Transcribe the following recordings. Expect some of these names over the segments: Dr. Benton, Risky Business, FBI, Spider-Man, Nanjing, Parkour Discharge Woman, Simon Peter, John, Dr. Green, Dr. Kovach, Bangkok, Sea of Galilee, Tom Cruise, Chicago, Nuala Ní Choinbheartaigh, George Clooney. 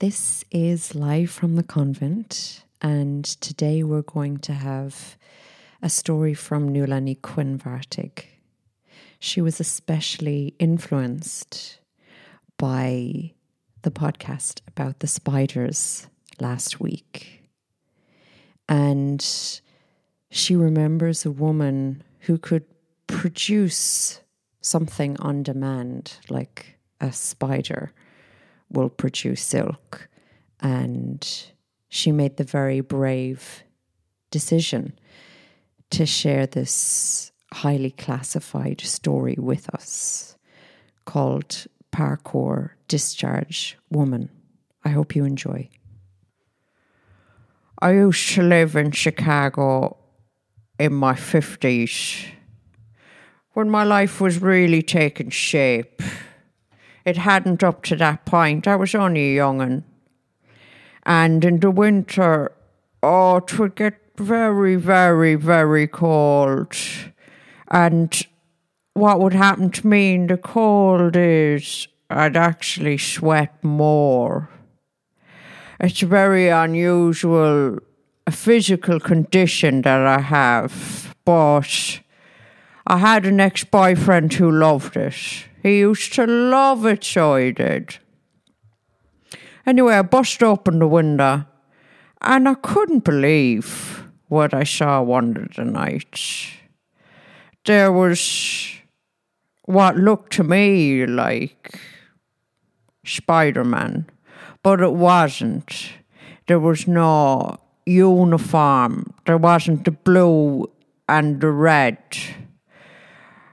This is live from the convent, and today we're going to have a story from Nuala Ní Choinbheartaigh. She was especially influenced by the podcast about the spiders last week. And she remembers a woman who could produce something on demand, like a spider will produce silk. And she made the very brave decision to share this highly classified story with us called Parkour Discharge Woman. I hope you enjoy. I used to live in Chicago in my 50s when my life was really taking shape. It hadn't up to that point. I was only a young'un. And in the winter, it would get very, very, very cold. And what would happen to me in the cold is I'd actually sweat more. It's a very unusual physical condition that I have, but I had an ex-boyfriend who loved it. He used to love it, so he did. Anyway, I bust open the window and I couldn't believe what I saw one of the nights. There was what looked to me like Spider-Man, but it wasn't. There was no uniform. There wasn't the blue and the red.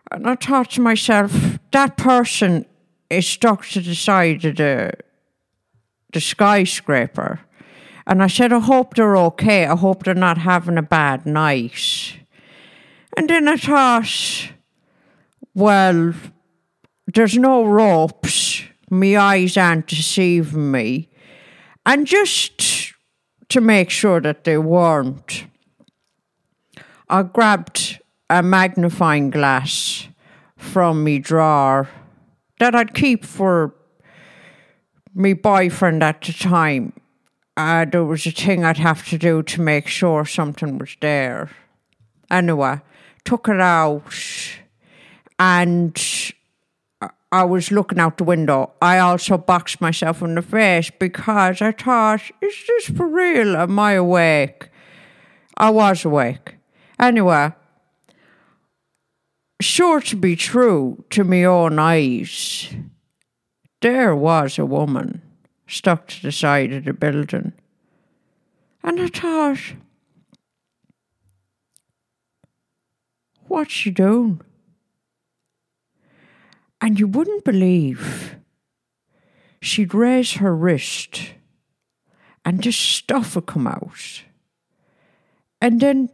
And I thought to myself, that person is stuck to the side of the skyscraper. And I said, I hope they're okay. I hope they're not having a bad night. And then I thought, well, there's no ropes. My eyes aren't deceiving me. And just to make sure that they weren't, I grabbed a magnifying glass from me drawer that I'd keep for me boyfriend at the time. There was a thing I'd have to do to make sure something was there. Anyway, took it out and I was looking out the window. I also boxed myself in the face because I thought, is this for real? Am I awake? I was awake. Anyway, sure to be true to my own eyes, there was a woman stuck to the side of the building. And I thought, what's she doing? And you wouldn't believe, she'd raise her wrist and this stuff would come out. And then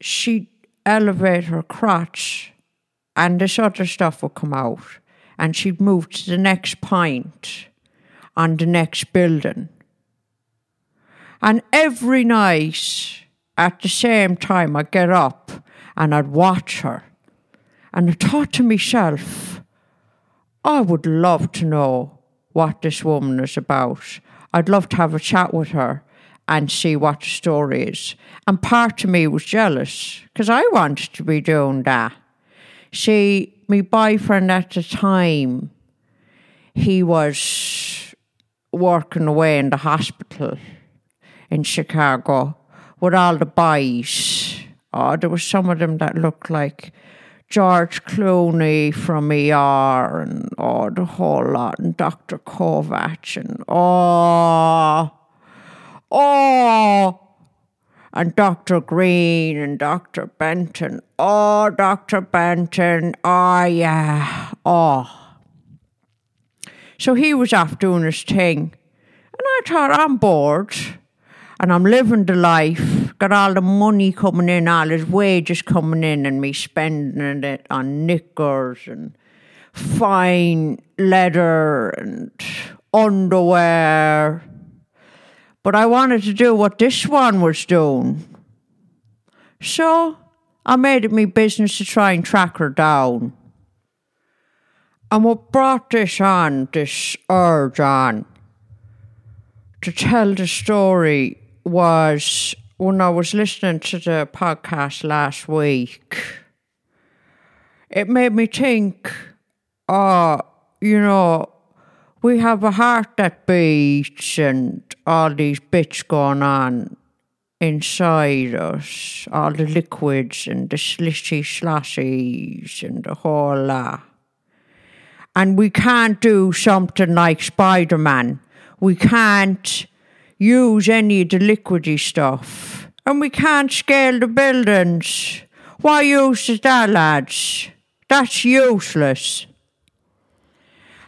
she'd elevate her crotch and this other stuff would come out, and she'd move to the next pint on the next building. And every night at the same time I'd get up and I'd watch her, and I thought to myself, I would love to know what this woman is about. I'd love to have a chat with her and see what the story is. And part of me was jealous because I wanted to be doing that. See, my boyfriend at the time, he was working away in the hospital in Chicago with all the boys. There was some of them that looked like George Clooney from ER and the whole lot, and Dr. Kovach and and Dr. Green and Dr. Benton. Dr. Benton. So he was off doing his thing. And I thought, I'm bored. And I'm living the life. Got all the money coming in, all his wages coming in, and me spending it on knickers and fine leather and underwear. But I wanted to do what this one was doing. So I made it my business to try and track her down. And what brought this urge on, to tell the story was when I was listening to the podcast last week. It made me think, we have a heart that beats and all these bits going on inside us, all the liquids and the slitty sloshies and the whole lot. And we can't do something like Spider-Man. We can't use any of the liquidy stuff. And we can't scale the buildings. Why use is that, lads? That's useless.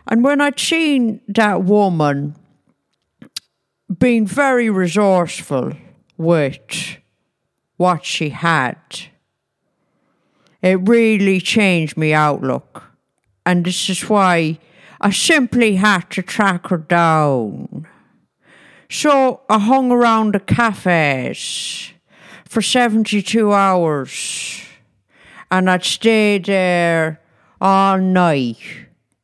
And when I'd seen that woman being very resourceful with what she had, it really changed my outlook. And this is why I simply had to track her down. So I hung around the cafes for 72 hours. And I'd stay there all night.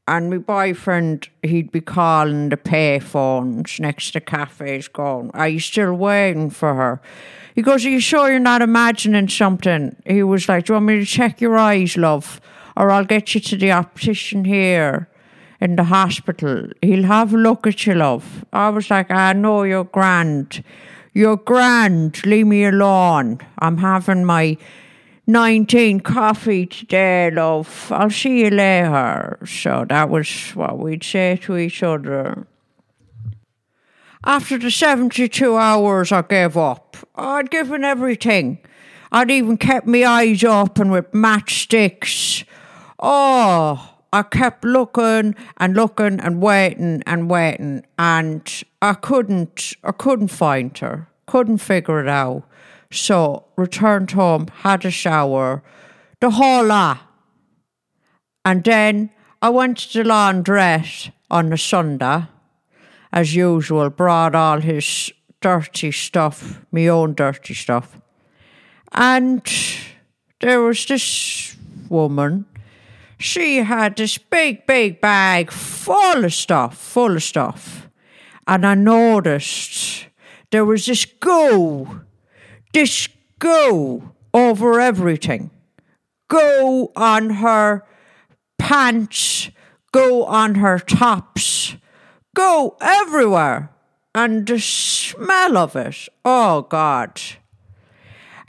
And my boyfriend, he'd be calling the payphones next to cafes going, "Are you still waiting for her?" He goes, "Are you sure you're not imagining something?" He was like, "Do you want me to check your eyes, love? Or I'll get you to the optician here in the hospital. He'll have a look at you, love." I was like, "I know, you're grand. You're grand. Leave me alone. I'm having my 19 coffee today, love. I'll see you later." So that was what we'd say to each other. After the 72 hours, I gave up. I'd given everything. I'd even kept my eyes open with matchsticks. Oh, I kept looking and looking and waiting and waiting. And I couldn't find her. Couldn't figure it out. So, returned home, had a shower, the whole lot. And then I went to the laundrette on the Sunday, as usual, brought all his dirty stuff, my own dirty stuff. And there was this woman, she had this big bag full of stuff. And I noticed there was this goo over everything. Goo on her pants, goo on her tops, goo everywhere. And the smell of it, oh God.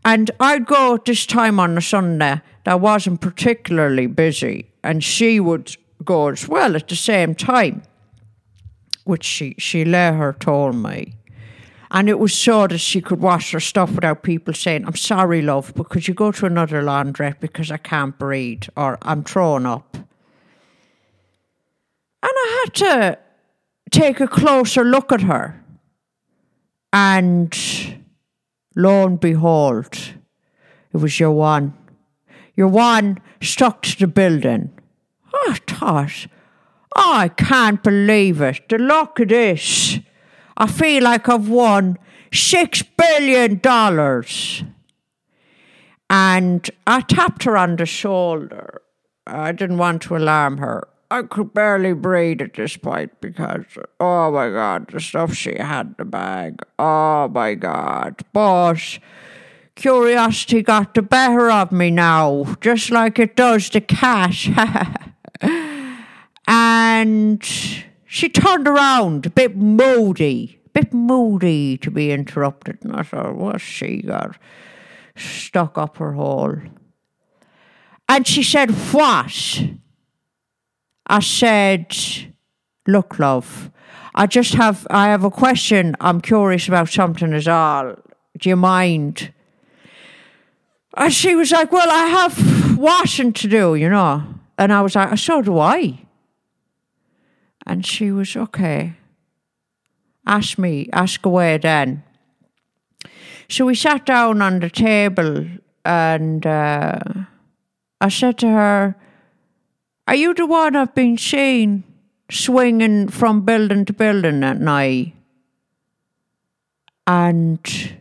And I'd go at this time on a Sunday that wasn't particularly busy, and she would go as well at the same time, which she later told me. And it was so that she could wash her stuff without people saying, "I'm sorry, love, but could you go to another laundrette because I can't breathe," or "I'm thrown up." And I had to take a closer look at her. And lo and behold, it was your one. Your one stuck to the building. I thought, oh, I can't believe it. The look of this. I feel like I've won $6 billion. And I tapped her on the shoulder. I didn't want to alarm her. I could barely breathe at this point because, oh my God, the stuff she had in the bag. Oh my God. But curiosity got the better of me now, just like it does the cat. And she turned around, a bit moody to be interrupted. And I thought, what's she got stuck up her hole? And she said, "What?" I said, "Look, love, I have a question. I'm curious about something is all. Do you mind?" And she was like, "Well, I have washing to do, you know." And I was like, "So do I." And she was, "Okay, ask away then." So we sat down on the table and I said to her, "Are you the one I've been seeing swinging from building to building at night?" And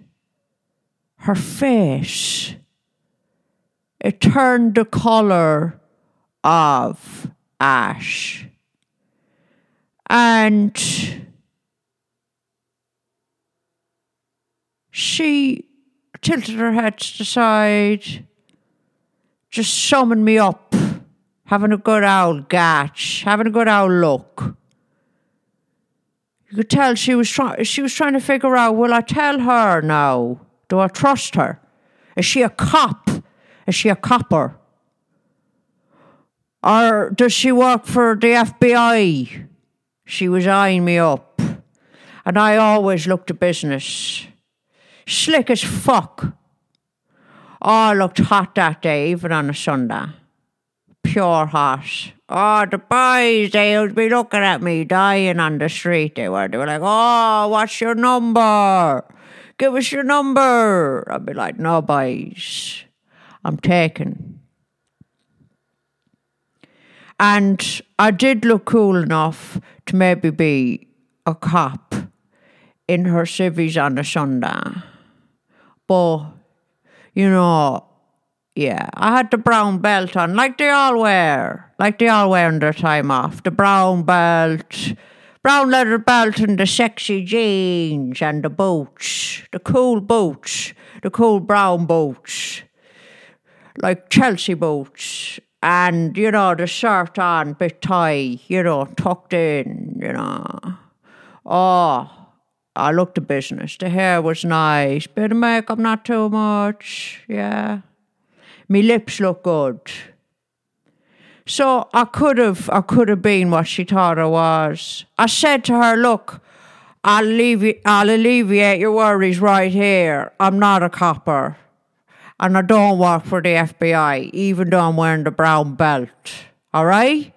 her face, it turned the colour of ash. And she tilted her head to the side, just summing me up, having a good old gatch, having a good old look. You could tell she was trying to figure out, will I tell her now? Do I trust her? Is she a cop? Is she a copper? Or does she work for the FBI? She was eyeing me up. And I always looked to business. Slick as fuck. Oh, I looked hot that day, even on a Sunday. Pure hot. Oh, the boys, they would be looking at me dying on the street. They were like, oh, what's your number? Give us your number. I'd be like, no, boys, I'm taken. And I did look cool enough to maybe be a cop in her civvies on a Sunday. But, you know, yeah, I had the brown belt on, like they all wear on their time off. The brown belt, brown leather belt and the sexy jeans and the boots, the cool brown boots, like Chelsea boots. And, you know, the shirt on, bit tie, you know, tucked in, you know. Oh, I looked the business. The hair was nice. Bit of makeup, not too much. Yeah. Me lips look good. So I could have been what she thought I was. I said to her, look, I'll alleviate your worries right here. I'm not a copper. And I don't work for the FBI, even though I'm wearing the brown belt. All right?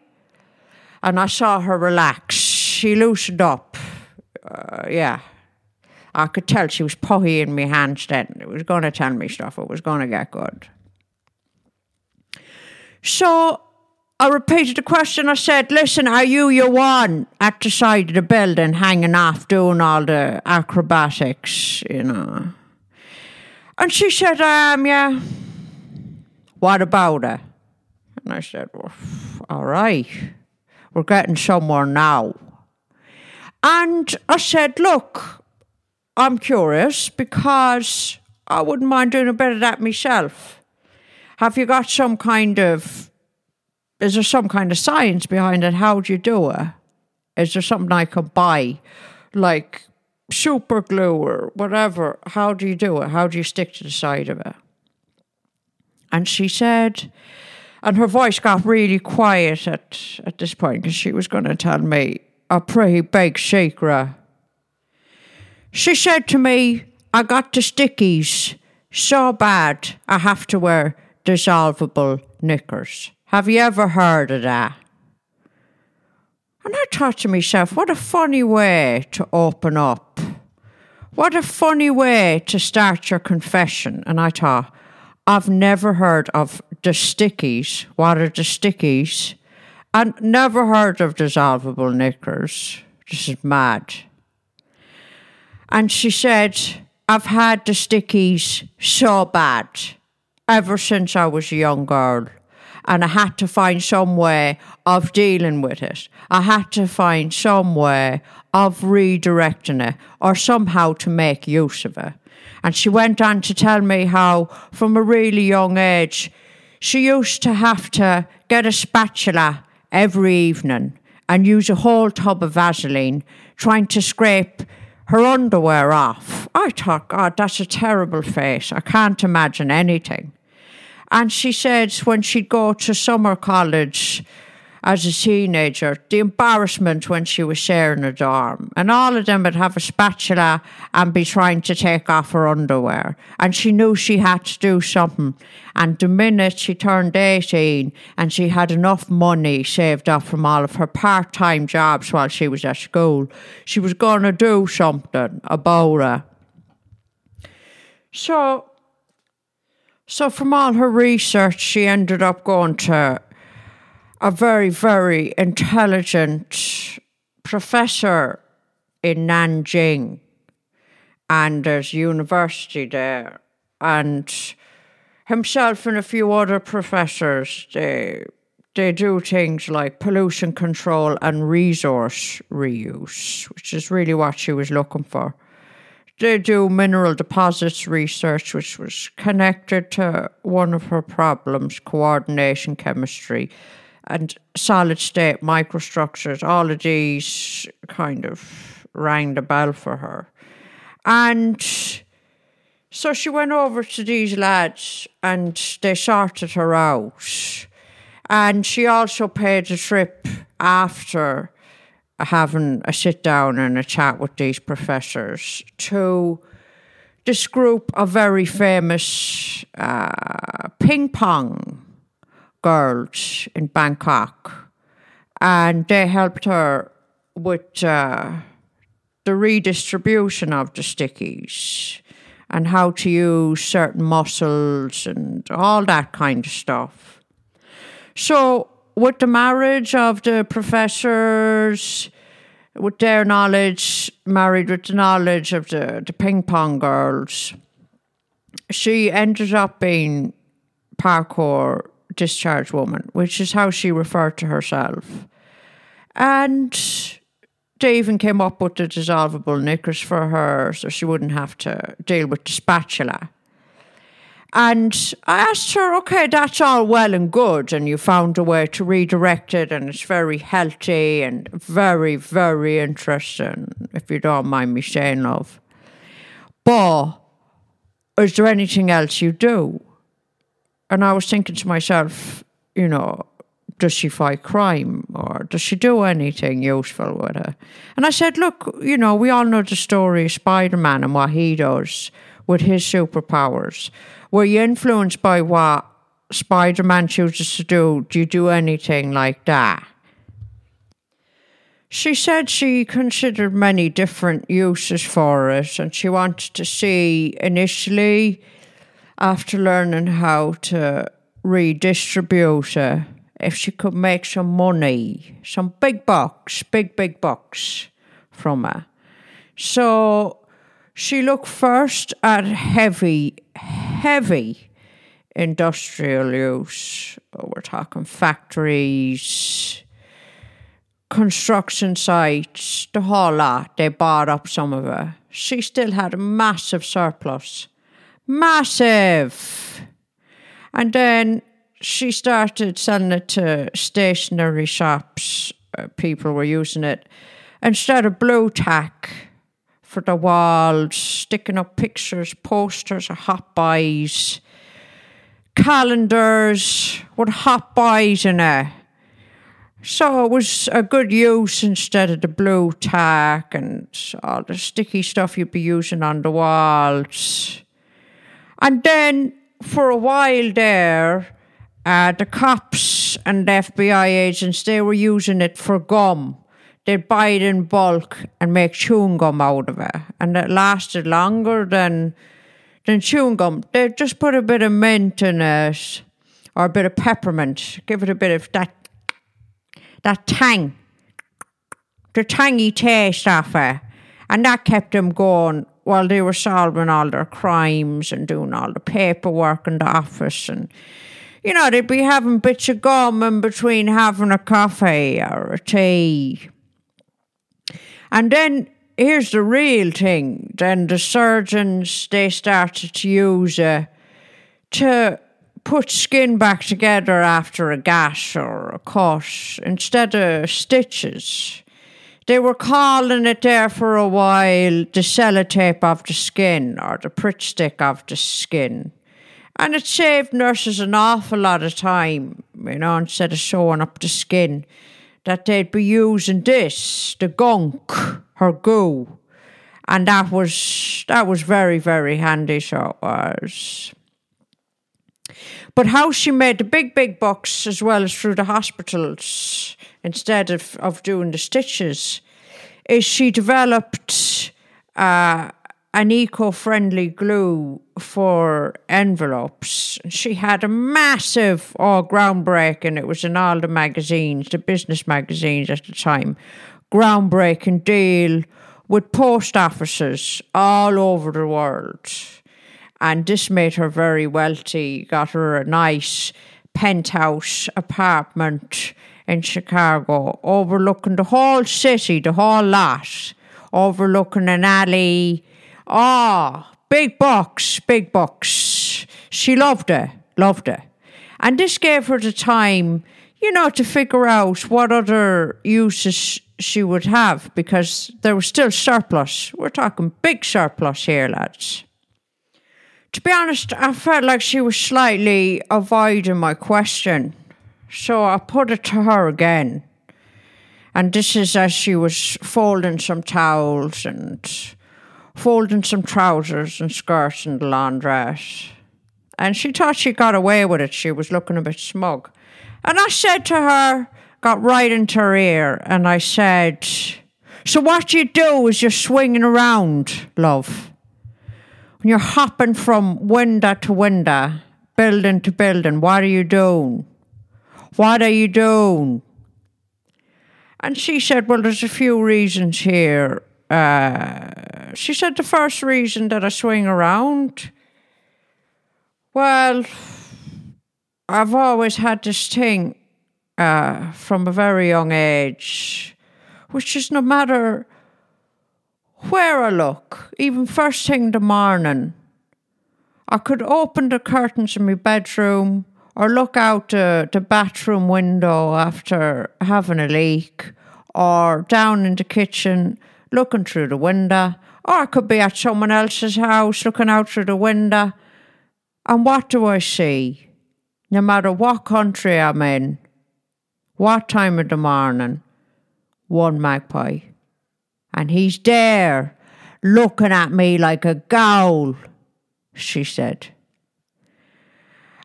And I saw her relax. She loosened up. Yeah. I could tell she was putty in my hands then. It was going to tell me stuff. It was going to get good. So I repeated the question. I said, listen, are you your one at the side of the building, hanging off, doing all the acrobatics, you know? And she said, I am, yeah. What about her? And I said, well, all right, we're getting somewhere now. And I said, look, I'm curious because I wouldn't mind doing a bit of that myself. Have you got is there some kind of science behind it? How do you do it? Is there something I can buy? Like super glue or whatever. How do you do it? How do you stick to the side of it? And she said, and her voice got really quiet at this point because she was going to tell me a pretty big secret. She said to me, I got the stickies so bad I have to wear dissolvable knickers. Have you ever heard of that? And I thought to myself, what a funny way to open up. What a funny way to start your confession. And I thought, I've never heard of the stickies. What are the stickies? And never heard of dissolvable knickers. This is mad. And she said, I've had the stickies so bad ever since I was a young girl. And I had to find some way of dealing with it. I had to find some way of redirecting it or somehow to make use of it. And she went on to tell me how from a really young age, she used to have to get a spatula every evening and use a whole tub of Vaseline trying to scrape her underwear off. I thought, God, that's a terrible face. I can't imagine anything. And she said when she'd go to summer college as a teenager, the embarrassment when she was sharing a dorm. And all of them would have a spatula and be trying to take off her underwear. And she knew she had to do something. And the minute she turned 18 and she had enough money saved up from all of her part-time jobs while she was at school, she was going to do something about it. So from all her research, she ended up going to a very, very intelligent professor in Nanjing. And there's a university there. And himself and a few other professors, they do things like pollution control and resource reuse, which is really what she was looking for. they do mineral deposits research, which was connected to one of her problems, coordination chemistry, and solid-state microstructures. All of these kind of rang the bell for her. And so she went over to these lads and they sorted her out. And she also paid a trip after having a sit down and a chat with these professors to this group of very famous ping pong girls in Bangkok. And they helped her with the redistribution of the stickies and how to use certain muscles and all that kind of stuff. So with the marriage of the professors, with their knowledge, married with the knowledge of the ping pong girls, she ended up being Parkour Discharge Woman, which is how she referred to herself. And they even came up with the dissolvable knickers for her so she wouldn't have to deal with the spatula. And I asked her, okay, that's all well and good, and you found a way to redirect it, and it's very healthy and very, very interesting, if you don't mind me saying, love. But is there anything else you do? And I was thinking to myself, you know, does she fight crime or does she do anything useful with her? And I said, look, you know, we all know the story of Spider-Man and what he does with his superpowers. Were you influenced by what Spider-Man chooses to do? Do you do anything like that? She said she considered many different uses for it, and she wanted to see initially, after learning how to redistribute it, if she could make some money, some big bucks from her. So she looked first at heavy industrial use. We're talking factories, construction sites, the whole lot. They bought up some of it. She still had a massive surplus. Massive! And then she started selling it to stationery shops. People were using it instead of blue tack for the walls, sticking up pictures, posters of hot buys, calendars with hot buys in it. So it was a good use instead of the blue tack and all the sticky stuff you'd be using on the walls. And then for a while there, the cops and the FBI agents, they were using it for gum. They'd buy it in bulk and make chewing gum out of it. And it lasted longer than chewing gum. They'd just put a bit of mint in it or a bit of peppermint. Give it a bit of that tang, the tangy taste of it. And that kept them going while they were solving all their crimes and doing all the paperwork in the office. And you know, they'd be having bits of gum in between having a coffee or a tea. And then, here's the real thing. Then the surgeons, they started to use it to put skin back together after a gash or a cut instead of stitches. They were calling it there for a while the sellotape of the skin or the prick stick of the skin. And it saved nurses an awful lot of time, you know, instead of sewing up the skin, that they'd be using this, the gunk, her goo. And that was very, very handy, so it was. But how she made the big bucks, as well as through the hospitals, instead of doing the stitches, is she developed an eco-friendly glue for envelopes. She had a massive groundbreaking, it was in all the magazines, the business magazines at the time, groundbreaking deal with post offices all over the world. And this made her very wealthy, got her a nice penthouse apartment in Chicago, overlooking the whole city, the whole lot, overlooking an alley, Ah, big bucks. She loved it. And this gave her the time, you know, to figure out what other uses she would have, because there was still surplus. We're talking big surplus here, lads. To be honest, I felt like she was slightly avoiding my question. So I put it to her again. And this is as she was folding some towels and folding some trousers and skirts and the laundrette. And she thought she got away with it. She was looking a bit smug. And I said to her, got right into her ear, and I said, so what you do is you're swinging around, love. When you're hopping from window to window, building to building, what are you doing? And she said, well, there's a few reasons here. She said, the first reason that I swing around, well, I've always had this thing from a very young age, which is no matter where I look, even first thing in the morning, I could open the curtains in my bedroom or look out the bathroom window after having a leak, or down in the kitchen looking through the window, or I could be at someone else's house looking out through the window. And what do I see? No matter what country I'm in, what time of the morning, one magpie. And he's there, looking at me like a ghoul, she said.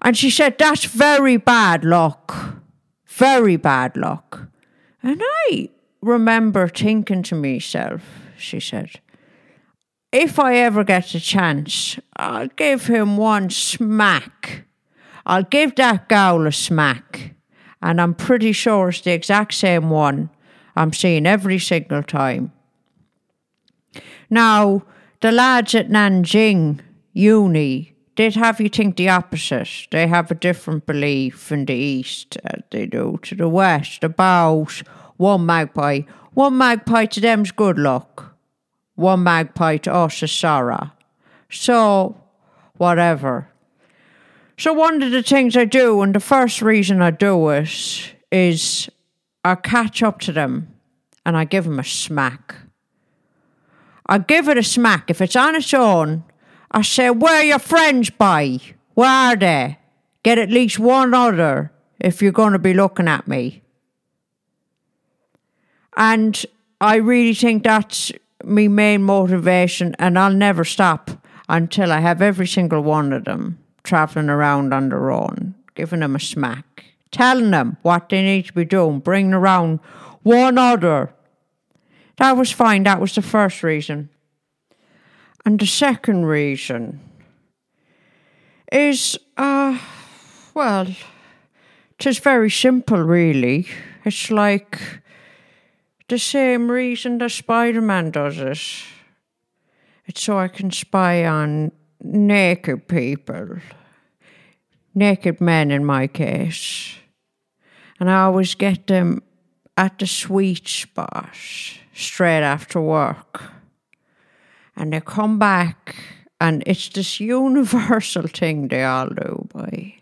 And she said, that's very bad luck. And I remember thinking to myself, she said, if I ever get the chance, I'll give him one smack. I'll give that ghoul a smack. And I'm pretty sure it's the exact same one I'm seeing every single time. Now, the lads at Nanjing Uni, they'd have you think the opposite. They have a different belief in the East as they do to the West about one magpie. One magpie to them's good luck. One magpie to us is sorrow. So, whatever. So one of the things I do, and the first reason I do it, is I catch up to them and I give them a smack. I give it a smack. If it's on its own, I say, where are your friends by? Where are they? Get at least one other if you're going to be looking at me. And I really think that's my main motivation, and I'll never stop until I have every single one of them travelling around on their own, giving them a smack, telling them what they need to be doing, bringing around one other. That was fine. That was the first reason. And the second reason is, well, it is very simple, really. It's like the same reason that Spider-Man does it. It's so I can spy on naked people. Naked men, in my case. And I always get them at the sweet spot, straight after work. And they come back, and it's this universal thing they all do, boy.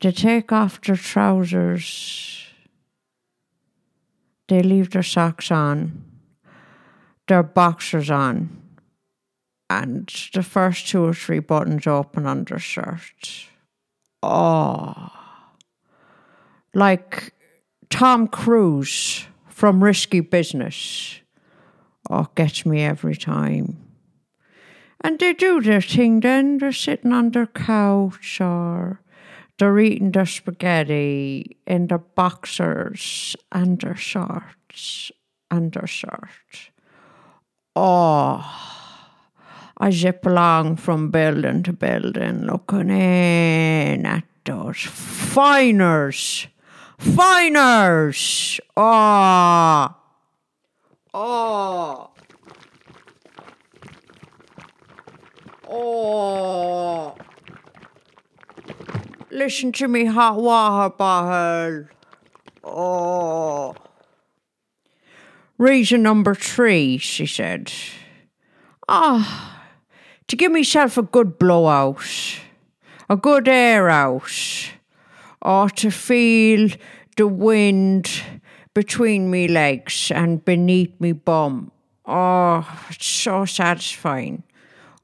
They take off their trousers. They leave their socks on, their boxers on, and the first 2 or 3 buttons open on their shirt. Oh. Like Tom Cruise from Risky Business. Oh, it gets me every time. And they do their thing then. They're sitting on their couch, or they're eating their spaghetti in their boxers and their shorts and their shirt. Oh, I zip along from building to building, looking in at those finers. Finers! Oh! Oh! Oh! Listen to me hot water bottle. Oh! Reason number 3, she said. Ah, oh, to give myself a good blowout, a good air out, or to feel the wind between me legs and beneath me bum. Oh, it's so satisfying.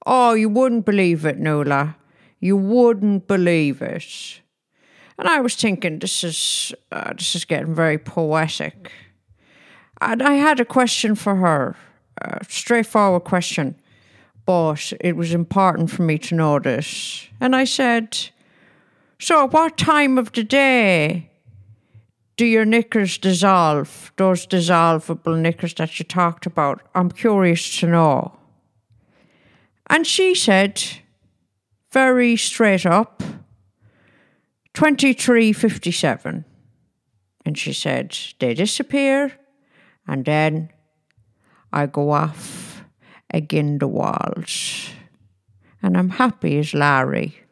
Oh, you wouldn't believe it, Nuala. You wouldn't believe it. And I was thinking, this is getting very poetic. And I had a question for her, a straightforward question, but it was important for me to know this. And I said, so at what time of the day do your knickers dissolve, those dissolvable knickers that you talked about? I'm curious to know. And she said, very straight up, 23:57. And she said, they disappear, and then I go off again the walls. And I'm happy as Larry.